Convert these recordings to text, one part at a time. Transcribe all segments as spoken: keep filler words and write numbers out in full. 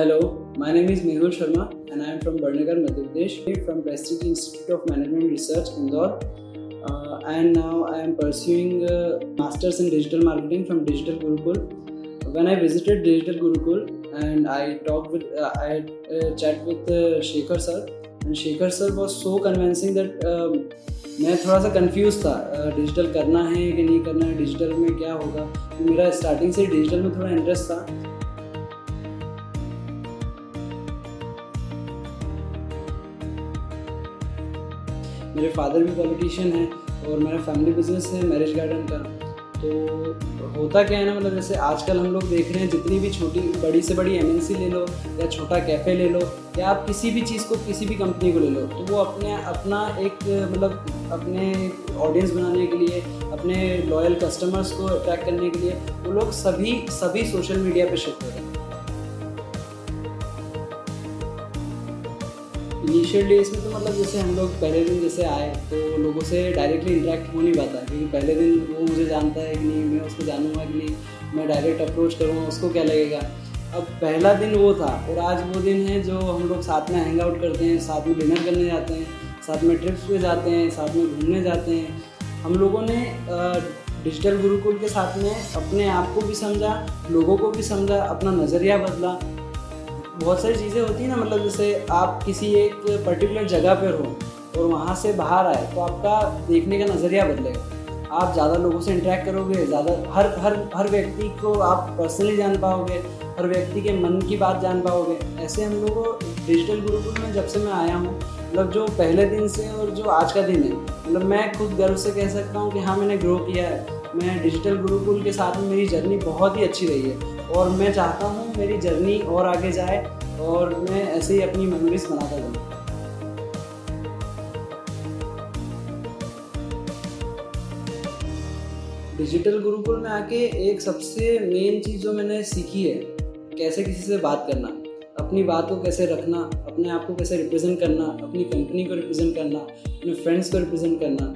Hello, my name is Mehul Sharma and I am from Badnagar, Madhya Pradesh, from Prestige Institute of Management Research, Indore. Uh, and now I am pursuing uh, Masters in Digital Marketing from Digital Gurukul. When I visited Digital Gurukul and I talked with, uh, I uh, chat with uh, Shekhar sir, and Shekhar sir was so convincing that um, मैं थोड़ा सा confuse था digital uh, करना है कि नहीं करना है, डिजिटल में क्या होगा। तो मेरा स्टार्टिंग से डिजिटल में थोड़ा इंटरेस्ट था। मेरे फादर भी पॉलिटिशियन हैं और मेरा फैमिली बिजनेस है मैरिज गार्डन का। तो होता क्या है ना, मतलब जैसे आजकल हम लोग देख रहे हैं जितनी भी छोटी बड़ी से बड़ी एमएनसी ले लो या छोटा कैफ़े ले लो या आप किसी भी चीज़ को किसी भी कंपनी को ले लो, तो वो अपने अपना एक मतलब अपने ऑडियंस बनाने के लिए, अपने लॉयल कस्टमर्स को अट्रैक्ट करने के लिए वो लोग सभी सभी सोशल मीडिया पे शिफ्ट हो रहे हैं। इनिशियल डेज में तो मतलब जैसे हम लोग पहले दिन जैसे आए तो लोगों से डायरेक्टली इंटरेक्ट हो नहीं पाता, क्योंकि पहले दिन वो मुझे जानता है कि नहीं, मैं उसको जानूंगा कि नहीं, मैं डायरेक्ट अप्रोच करूँगा, उसको क्या लगेगा। अब पहला दिन वो था और आज वो दिन है जो हम लोग साथ में हैंग आउट करते हैं, साथ में डिनर करने जाते हैं, साथ में ट्रिप्स पे जाते हैं, साथ में घूमने जाते हैं। हम लोगों ने डिजिटल गुरुकुल के साथ में अपने आप को भी समझा, लोगों को भी समझा, अपना नज़रिया बदला। बहुत सारी चीज़ें होती हैं ना, मतलब जैसे आप किसी एक पर्टिकुलर जगह पर हो और वहाँ से बाहर आए तो आपका देखने का नज़रिया बदलेगा, आप ज़्यादा लोगों से इंटरेक्ट करोगे, ज़्यादा हर हर हर व्यक्ति को आप पर्सनली जान पाओगे, हर व्यक्ति के मन की बात जान पाओगे। ऐसे हम लोगों को डिजिटल गुरुकुल में जब से मैं आया हूँ, मतलब जो पहले दिन से और जो आज का दिन है, मतलब मैं खुद गर्व से कह सकता हूँ कि हाँ, मैंने ग्रो किया है। मैं डिजिटल गुरुकुल के साथ में मेरी जर्नी बहुत ही अच्छी रही है और मैं चाहता हूँ मेरी जर्नी और आगे जाए और मैं ऐसे ही अपनी मेमोरीज बनाता जाऊँ। डिजिटल गुरुकुल में आके एक सबसे मेन चीज़ जो मैंने सीखी है, कैसे किसी से बात करना, अपनी बात को कैसे रखना, अपने आप को कैसे रिप्रेजेंट करना, अपनी कंपनी को रिप्रेजेंट करना, अपने फ्रेंड्स को रिप्रेजेंट करना।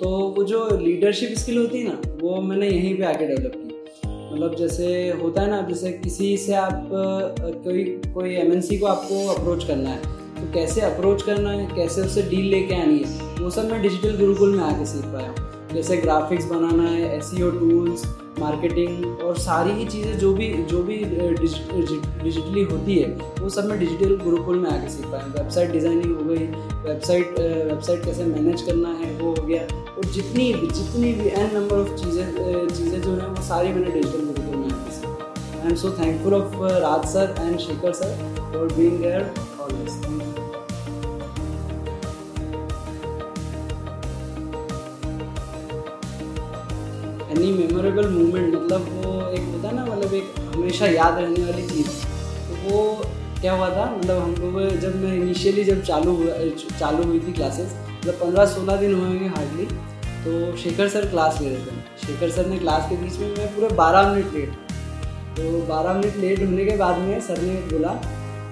तो वो जो लीडरशिप स्किल होती है ना, वो मैंने यहीं पे आके डेवलप की। मतलब जैसे होता है ना, जैसे किसी से आप कोई कोई एमएनसी को आपको अप्रोच करना है तो कैसे अप्रोच करना है, कैसे उससे डील लेके आनी है, वो सब मैं डिजिटल गुरुकुल में आके सीख पाया हूँ। जैसे ग्राफिक्स बनाना है, एसईओ टूल्स, मार्केटिंग और सारी ही चीज़ें जो भी जो भी डिजिटली होती है वो सब मैं डिजिटल गुरुकुल में आके सीख पाया हूँ। वेबसाइट डिज़ाइनिंग हो गई, वेबसाइट वेबसाइट कैसे मैनेज करना है वो हो गया, और जितनी जितनी भी एन नंबर ऑफ चीज़ें चीज़ें जो हैं वो सारी मैंने डिजिटल गुरुकुल में आके सीखी। I am so thankful of Raj sir and Shekhar sir for being there always. Thank you. Any memorable moment, मतलब वो एक होता है ना, मतलब एक हमेशा याद रहने वाली चीज़। तो वो क्या हुआ था, मतलब हम लोग जब मैं इनिशियली जब चालू हुआ चालू हुई थी क्लासेस, मतलब पंद्रह सोलह दिन हुए होंगे हार्डली, तो शेखर सर क्लास ले रहे थे। शेखर सर ने क्लास के बीच में मैं पूरे बारह मिनट लेट, तो बारह मिनट लेट होने के बाद में सर ने बोला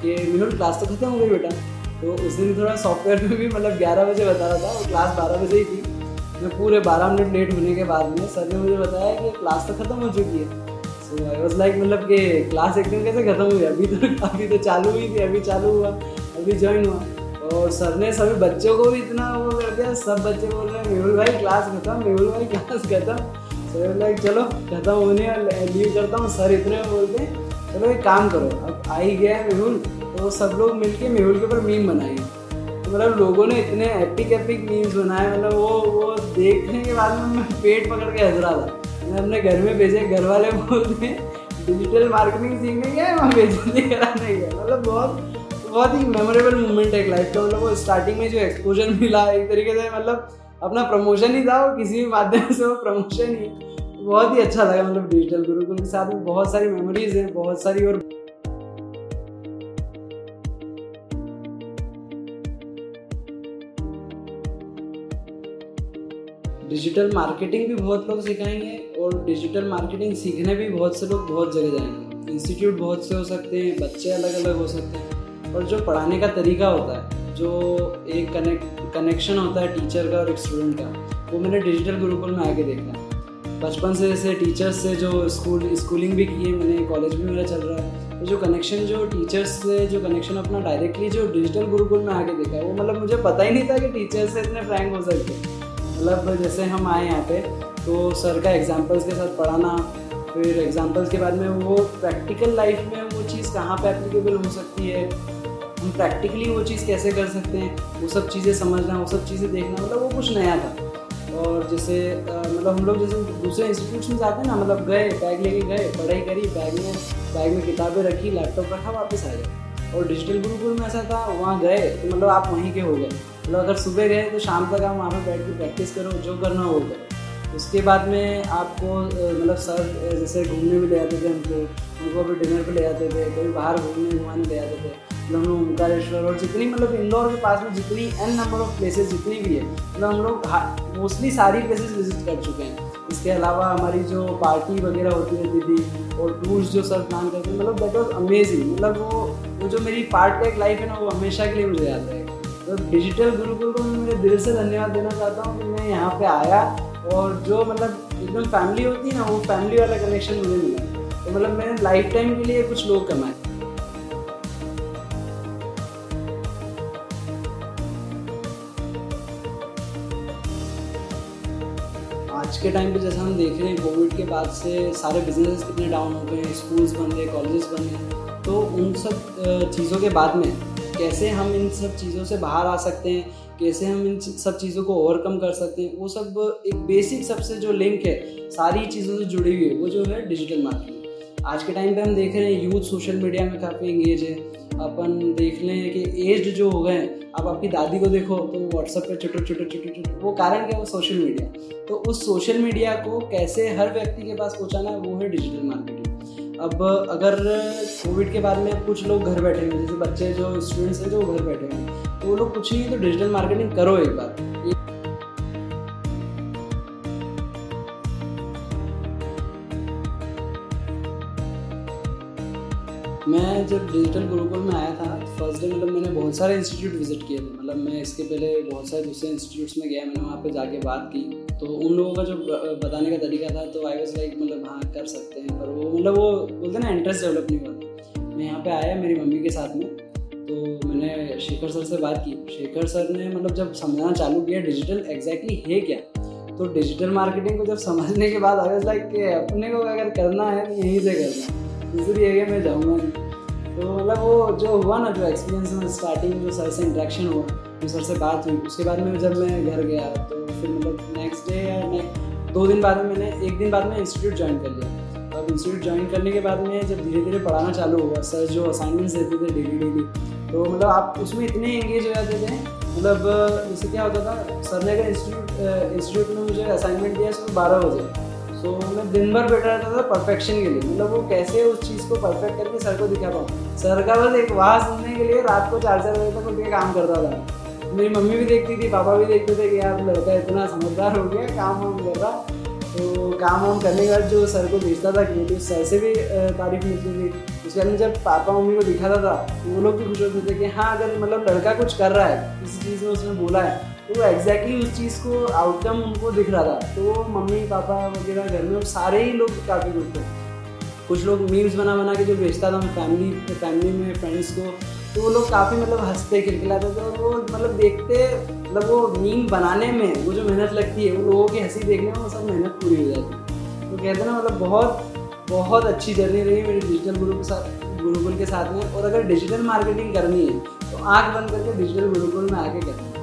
कि मेहुल क्लास तो खत्म हो गई बेटा। तो उस दिन थोड़ा सॉफ्टवेयर में भी मतलब ग्यारह बजे बता रहा था और क्लास बारह बजे ही थी। मैं पूरे बारह मिनट लेट होने के बाद में सर ने मुझे बताया कि क्लास तो खत्म हो चुकी है। सो आई वॉज लाइक, मतलब कि क्लास एकदम कैसे खत्म हुई, अभी तो अभी तो चालू हुई थी, अभी चालू हुआ, अभी ज्वाइन हुआ। और सर ने सभी बच्चों को भी इतना वो कर दिया, सब बच्चे बोल रहे हैं मेहुल भाई क्लास खत्म, मेहुल भाई क्लास खत्म। सो आई लाइक चलो खत्म होने और लीव करता हूँ। सर इतने बोलते हैं चलो एक काम करो, अब आ ही गया है मेहुल, तो सब लोग मिल के मेहुल के ऊपर मीम बनाए। मतलब लोगों ने इतने एपिक एपिक मीम्स बनाए, मतलब वो वो देखने के बाद में मैं पेट पकड़ के हंस रहा था। मैं अपने घर में भेजे, घर वाले बोलते डिजिटल मार्केटिंग सीखने गया है, वहाँ बेजती कराने गया। मतलब बहुत बहुत ही मेमोरेबल मोमेंट है लाइफ का। मतलब वो स्टार्टिंग में जो एक्सपोजर मिला एक तरीके से, मतलब अपना प्रमोशन ही था, वो किसी भी माध्यम से वो प्रमोशन ही, बहुत ही अच्छा लगा। मतलब डिजिटल गुरुकुल के साथ में बहुत सारी मेमोरीज हैं, बहुत सारी। और डिजिटल मार्केटिंग भी बहुत लोग सिखाएंगे और डिजिटल मार्केटिंग सीखने भी बहुत से लोग बहुत जगह जाएंगे। इंस्टीट्यूट बहुत से हो सकते हैं, बच्चे अलग अलग हो सकते हैं, और जो पढ़ाने का तरीका होता है, जो एक कनेक्ट कनेक्शन होता है टीचर का और एक स्टूडेंट का, वो मैंने डिजिटल गुरुकुल में आके देखा। बचपन से जैसे टीचर्स से जो स्कूल स्कूलिंग भी की है मैंने, कॉलेज भी मेरा चल रहा है, जो कनेक्शन जो टीचर्स से जो कनेक्शन अपना डायरेक्टली जो डिजिटल गुरुकुल में आके देखा है वो मतलब मुझे पता ही नहीं था कि टीचर्स से इतने फ्रैंक हो सकते। मतलब जैसे हम आए यहाँ पे तो सर का एग्जाम्पल्स के साथ पढ़ाना, फिर एग्जाम्पल्स के बाद में वो प्रैक्टिकल लाइफ में वो चीज़ कहाँ पे एप्लीकेबल हो सकती है, हम प्रैक्टिकली वो चीज़ कैसे कर सकते हैं, वो सब चीज़ें समझना, वो सब चीज़ें देखना, मतलब वो कुछ नया था। और जैसे मतलब हम लोग जैसे दूसरे इंस्टीट्यूट्स में जाते हैं ना, मतलब गए बैग लेके गए, पढ़ाई करी, बैग में बैग में किताबें रखी, लैपटॉप रखा, वापस आ गए। और डिजिटल गुरुकुल में ऐसा था, वहाँ गए तो मतलब आप वहीं के हो गए, मतलब अगर सुबह गए तो शाम तक आप वहाँ पर बैठ के प्रैक्टिस करो, जो करना हो करो। उसके बाद में आपको मतलब सर जैसे घूमने भी ले जाते थे हमको, उनको भी डिनर पर ले जाते थे, कभी बाहर घूमने घुमाने ले जाते थे, हम लोग महाबलेश्वर और जितनी मतलब इंदौर के पास में जितनी एन नंबर ऑफ प्लेसेस जितनी भी है, मतलब हम लोग मोस्टली सारी प्लेसेस विजिट कर चुके हैं। इसके अलावा हमारी जो पार्टी वगैरह होती रहती थी और टूर्स जो सर प्लान करते हैं, मतलब दैट वॉज अमेजिंग। मतलब वो वो जो मेरी पार्ट टाइम लाइफ है ना, वो हमेशा के लिए मुझे याद है। तो डिजिटल गुरुकुल को मैं मेरे दिल से धन्यवाद देना चाहता हूँ कि मैं यहाँ पर आया, और जो मतलब एकदम फैमिली होती है ना, वो फैमिली वाला कनेक्शन मुझे मिला। तो मतलब मैंने लाइफ टाइम के लिए कुछ लोग कमाए। आज के टाइम पे जैसा हम देख रहे हैं, कोविड के बाद से सारे बिजनेसेस कितने डाउन हो गए, स्कूल्स बन गए, कॉलेजेस बन गए, तो उन सब चीज़ों के बाद में कैसे हम इन सब चीज़ों से बाहर आ सकते हैं, कैसे हम इन सब चीज़ों को ओवरकम कर सकते हैं, वो सब एक बेसिक सबसे जो लिंक है सारी चीज़ों से जुड़ी हुई है, वो जो है डिजिटल मार्केटिंग। आज के टाइम पे हम देख रहे हैं यूथ सोशल मीडिया में काफ़ी एंगेज है। अपन देख लें कि एज्ड जो हो गए, अब आपकी दादी को देखो तो व्हाट्सएप पे छोटे छोटे छोटे छोटे, वो कारण क्या है, वो सोशल मीडिया। तो उस सोशल मीडिया को कैसे हर व्यक्ति के पास पहुंचाना है, वो है डिजिटल मार्केटिंग। अब अगर कोविड के बाद में कुछ लोग घर बैठे हैं, जैसे बच्चे जो स्टूडेंट्स हैं जो घर बैठे हैं, तो वो लोग कुछ नहीं तो डिजिटल मार्केटिंग करो एक बार। मैं जब डिजिटल गुरुकुल में आया था फर्स्ट डे, मतलब मैंने बहुत सारे इंस्टीट्यूट विजिट किए थे। मतलब मैं इसके पहले बहुत सारे दूसरे इंस्टीट्यूट्स में गया, मैंने वहाँ पे जाके बात की, तो उन लोगों का जो बताने का तरीका था, तो आई वाज लाइक मतलब हाँ कर सकते हैं, पर वो मतलब वो बोलते ना इंटरेस्ट डेवलप नहीं हुआ। मैं यहाँ पे आया मेरी मम्मी के साथ में, तो मैंने शेखर सर से बात की। शेखर सर ने मतलब जब समझाना चालू किया डिजिटल एग्जैक्टली है क्या, तो डिजिटल मार्केटिंग को जब समझने के बाद आई वाज लाइक अपने को अगर करना है तो यहीं से करना है, दूसरी एरिया में जाऊँगा नहीं। तो मतलब वो जो हुआ ना, जो एक्सपीरियंस में स्टार्टिंग जो सर से इंटरेक्शन हुआ, तो सर से बात हुई, उसके बाद में जब मैं घर गया तो फिर मतलब नेक्स्ट डे या नेक्स्ट दो दिन बाद में मैंने एक दिन बाद में इंस्टीट्यूट ज्वाइन कर लिया। अब इंस्टीट्यूट ज्वाइन करने के बाद में जब धीरे धीरे पढ़ाना चालू हुआ, सर जो असाइनमेंट्स देते थे डेली डेली, तो मतलब आप उसमें इतने एंगेज हो जाते थे। मतलब जैसे क्या होता था, सर ने अगर इंस्टीट्यूट इंस्टीट्यूट में मुझे असाइनमेंट दिया सुबह बारह बजे, तो मैं दिन भर बैठा रहता था परफेक्शन के लिए। मतलब वो कैसे उस चीज़ को परफेक्ट करके सर को दिखा पाऊँ, सर का बस एक वाह सुनने के लिए रात को चार चार बजे तक उठ के काम करता था। मेरी मम्मी भी देखती थी, पापा भी देखते थे कि यार लड़का इतना समझदार हो गया, काम वाम करता। तो काम वाम करने के बाद जो सर को भेजता था क्रिएटिव, सर से भी तारीफ मिलती थी। उसके बाद में जब पापा मम्मी को दिखाता था, वो लोग भी खुश होते थे कि हाँ अगर मतलब लड़का कुछ कर रहा है, किसी चीज़ में उसने बोला है, तो एग्जैक्टली उस चीज़ को आउटकम उनको दिख रहा था। तो मम्मी पापा वगैरह घर में सारे ही लोग काफ़ी खुश थे। कुछ लोग मीम्स बना बना के जो भेजता था फैमिली फैमिली में फ्रेंड्स को, तो वो लोग काफ़ी मतलब हंसते खिलखिलाते थे। और वो मतलब देखते मतलब वो मीम बनाने में वो जो मेहनत लगती है, वो लोगों की हंसी देखने में वो सब मेहनत पूरी हो जाती है। तो कहते हैं ना मतलब बहुत बहुत अच्छी जर्नी रही मेरी डिजिटल गुरु के साथ गुरुकुल के साथ में। और अगर डिजिटल मार्केटिंग करनी है तो आँख बंद करके डिजिटल गुरुकुल में आके करना है।